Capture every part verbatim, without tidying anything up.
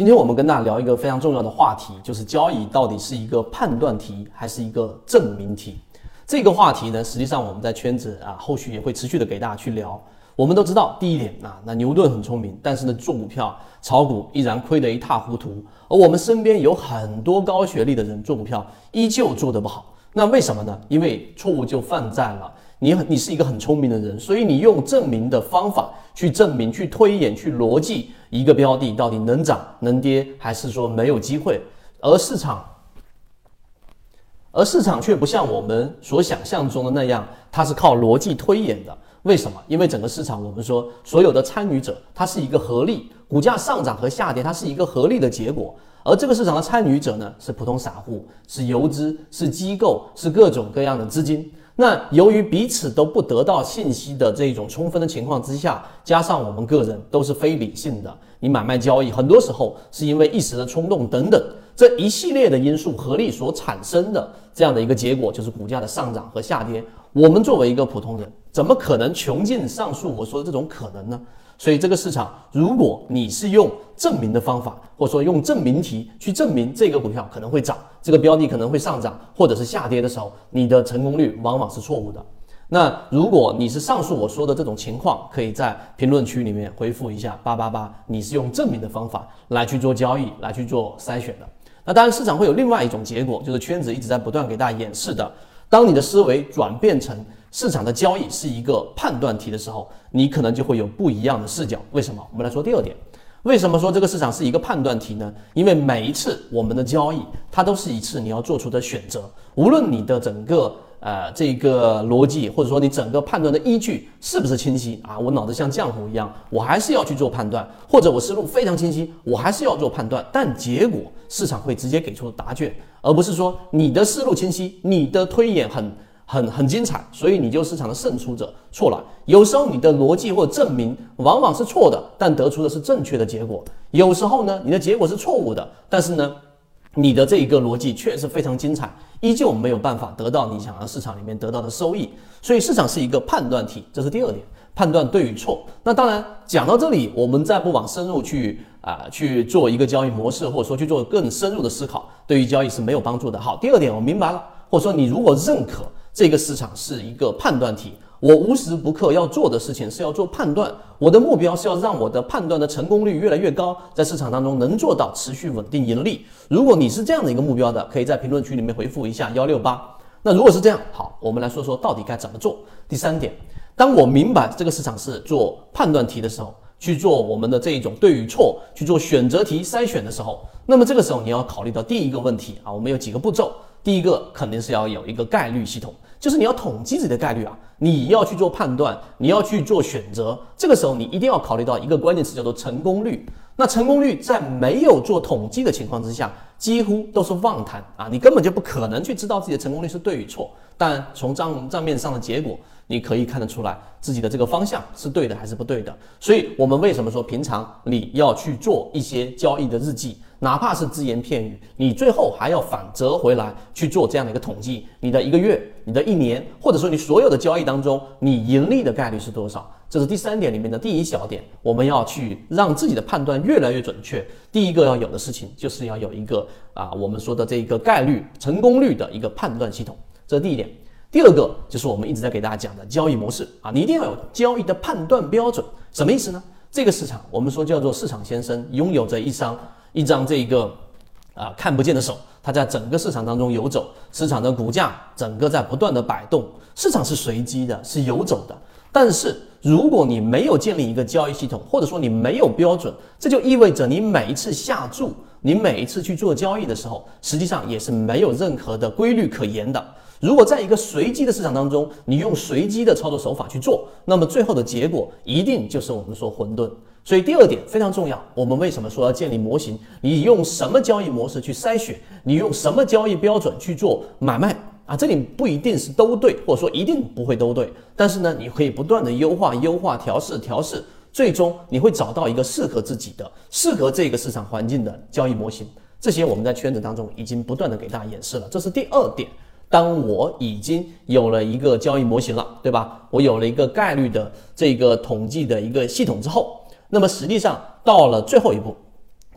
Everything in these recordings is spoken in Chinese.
今天我们跟大家聊一个非常重要的话题，就是交易到底是一个判断题还是一个证明题？这个话题呢，实际上我们在圈子啊，后续也会持续的给大家去聊。我们都知道，第一点啊，那牛顿很聪明，但是呢，做股票、炒股依然亏得一塌糊涂。而我们身边有很多高学历的人做股票，依旧做得不好。那为什么呢？因为错误就犯在了。 你很，你是一个很聪明的人，所以你用证明的方法去证明、去推演、去逻辑一个标的到底能涨、能跌，还是说没有机会？而市场，而市场却不像我们所想象中的那样，它是靠逻辑推演的。为什么？因为整个市场，我们说所有的参与者，它是一个合力，股价上涨和下跌，它是一个合力的结果。 而这个市场的参与者呢，是普通散户，是游资，是机构，是各种各样的资金。那由于彼此都不得到信息的这种充分的情况之下，加上我们个人都是非理性的，你买卖交易很多时候是因为一时的冲动等等，这一系列的因素合力所产生的这样的一个结果，就是股价的上涨和下跌。我们作为一个普通人，怎么可能穷尽上述我说的这种可能呢？ 所以这个市场，如果你是用证明的方法，或者说用证明题去证明这个股票可能会涨，这个标的可能会上涨，或者是下跌的时候，你的成功率往往是错误的。那如果你是上述我说的这种情况，可以在评论区里面回复一下八八八，你是用证明的方法来去做交易，来去做筛选的。那当然，市场会有另外一种结果，就是圈子一直在不断给大家演示的。 当你的思维转变成市场的交易是一个判断题的时候，你可能就会有不一样的视角。为什么？我们来说第二点。为什么说这个市场是一个判断题呢？因为每一次我们的交易，它都是一次你要做出的选择。无论你的整个呃这个逻辑，或者说你整个判断的依据是不是清晰啊？我脑子像浆糊一样，我还是要去做判断；或者我思路非常清晰，我还是要做判断。但结果市场会直接给出答卷。 而不是说你的思路清晰，你的推演很很很精彩，所以你就市场的胜出者错了。有时候你的逻辑或证明往往是错的，但得出的是正确的结果；有时候呢，你的结果是错误的，但是呢，你的这一个逻辑确实非常精彩，依旧没有办法得到你想要市场里面得到的收益。所以市场是一个判断题，这是第二点。 判断对与错，那当然讲到这里，我们再不往深入去啊、呃、去做一个交易模式，或者说去做更深入的思考，对于交易是没有帮助的。好，第二点我明白了，或者说你如果认可这个市场是一个判断题，我无时不刻要做的事情是要做判断，我的目标是要让我的判断的成功率越来越高，在市场当中能做到持续稳定盈利。如果你是这样的一个目标的，可以在评论区里面回复一下一六八。那如果是这样，好，我们来说说到底该怎么做。第三点。 当我明白这个市场是做判断题的时候，去做我们的这一种对与错，去做选择题筛选的时候，那么这个时候你要考虑到第一个问题啊，我们有几个步骤。第一个肯定是要有一个概率系统，就是你要统计自己的概率啊，你要去做判断，你要去做选择。这个时候你一定要考虑到一个关键词叫做成功率。那成功率在没有做统计的情况之下，几乎都是妄谈啊，你根本就不可能去知道自己的成功率是对与错。但从账账面上的结果。 你可以看得出来自己的这个方向是对的还是不对的，所以我们为什么说平常你要去做一些交易的日记，哪怕是只言片语，你最后还要反折回来去做这样的一个统计，你的一个月、你的一年，或者说你所有的交易当中，你盈利的概率是多少？这是第三点里面的第一小点，我们要去让自己的判断越来越准确。第一个要有的事情就是要有一个啊，我们说的这一个概率、成功率的一个判断系统，这是第一点。 第二个就是我们一直在给大家讲的交易模式啊，你一定要有交易的判断标准，什么意思呢？这个市场我们说叫做市场先生，拥有着一张一张这个啊、呃、看不见的手，它在整个市场当中游走，市场的股价整个在不断的摆动，市场是随机的，是游走的。但是如果你没有建立一个交易系统，或者说你没有标准，这就意味着你每一次下注，你每一次去做交易的时候，实际上也是没有任何的规律可言的。 如果在一个随机的市场当中，你用随机的操作手法去做，那么最后的结果一定就是我们说混沌。所以第二点非常重要。我们为什么说要建立模型？你用什么交易模式去筛选？你用什么交易标准去做买卖？啊，这里不一定是都对，或者说一定不会都对。但是呢，你可以不断的优化、优化、调试、调试，最终你会找到一个适合自己的、适合这个市场环境的交易模型。这些我们在圈子当中已经不断的给大家演示了。这是第二点。 当我已经有了一个交易模型了，对吧？我有了一个概率的这个统计的一个系统之后，那么实际上到了最后一步，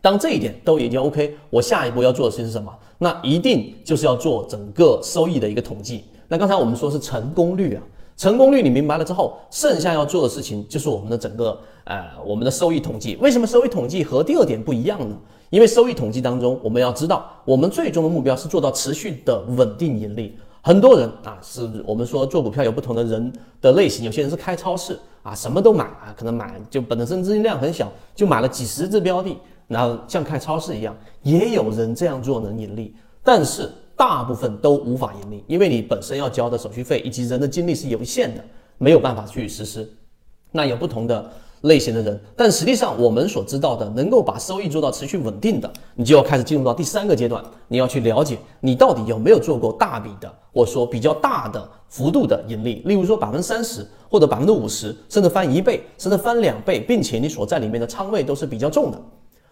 当这一点都已经 OK， 我下一步要做的事情是什么？那一定就是要做整个收益的一个统计。那刚才我们说是成功率啊，成功率你明白了之后，剩下要做的事情就是我们的整个呃我们的收益统计。为什么收益统计和第二点不一样呢？因为收益统计当中，我们要知道我们最终的目标是做到持续的稳定盈利。很多人啊，是我们说做股票有不同的人的类型，有些人是开超市啊，什么都买啊，可能买就本身资金量很小，就买了几十只标的，然后像开超市一样，也有人这样做能盈利，但是大部分都无法盈利，因为你本身要交的手续费以及人的精力是有限的，没有办法去实施。那有不同的类型的人，但实际上我们所知道的能够把收益做到持续稳定的，你就要开始进入到第三个阶段，你要去了解你到底有没有做过大笔的，或者说比较大的幅度的盈利，例如说 百分之三十 或者 百分之五十， 甚至翻一倍，甚至翻两倍，并且你所在里面的仓位都是比较重的。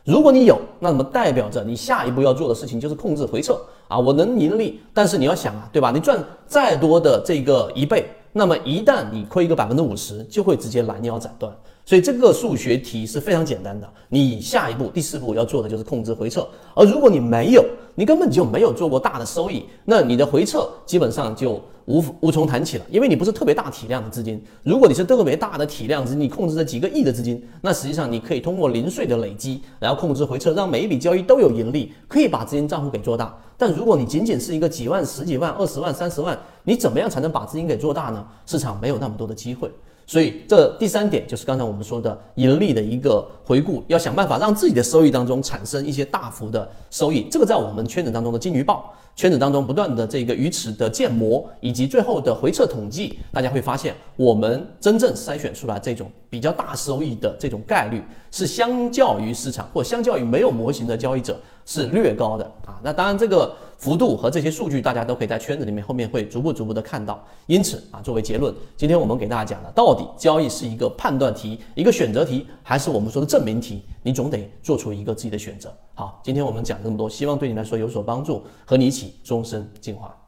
如果你有，那么代表着你下一步要做的事情就是控制回撤啊，我能盈利，但是你要想啊，对吧？你赚再多的这个一倍，那么一旦你亏个 百分之五十， 就会直接拦腰斩断。所以这个数学题是非常简单的，你下一步第四步要做的就是控制回撤。而如果你没有，你根本就没有做过大的收益，那你的回撤基本上就无无从谈起了，因为你不是特别大体量的资金。如果你是特别大的体量资金，你控制着几个亿的资金，那实际上你可以通过零碎的累积，然后控制回撤，让每一笔交易都有盈利，可以把资金账户给做大。但如果你仅仅是一个几万、十几万、二十万、三十万，你怎么样才能把资金给做大呢？市场没有那么多的机会。所以这第三点就是刚才我们说的盈利的一个回顾，要想办法让自己的收益当中产生一些大幅的收益。这个在我们圈子当中的金鱼报圈子当中不断的这个鱼池的建模，以及最后的回撤统计，大家会发现我们真正筛选出来这种比较大收益的这种概率，是相较于市场或相较于没有模型的交易者是略高的啊。那当然这个幅度和这些数据大家都可以在圈子里面后面会逐步逐步的看到。因此啊，作为结论，今天我们给大家讲了，到底交易是一个判断题、一个选择题，还是我们说的证明题，你总得做出一个自己的选择。好，今天我们讲这么多，希望对你来说有所帮助，和你一起终身进化。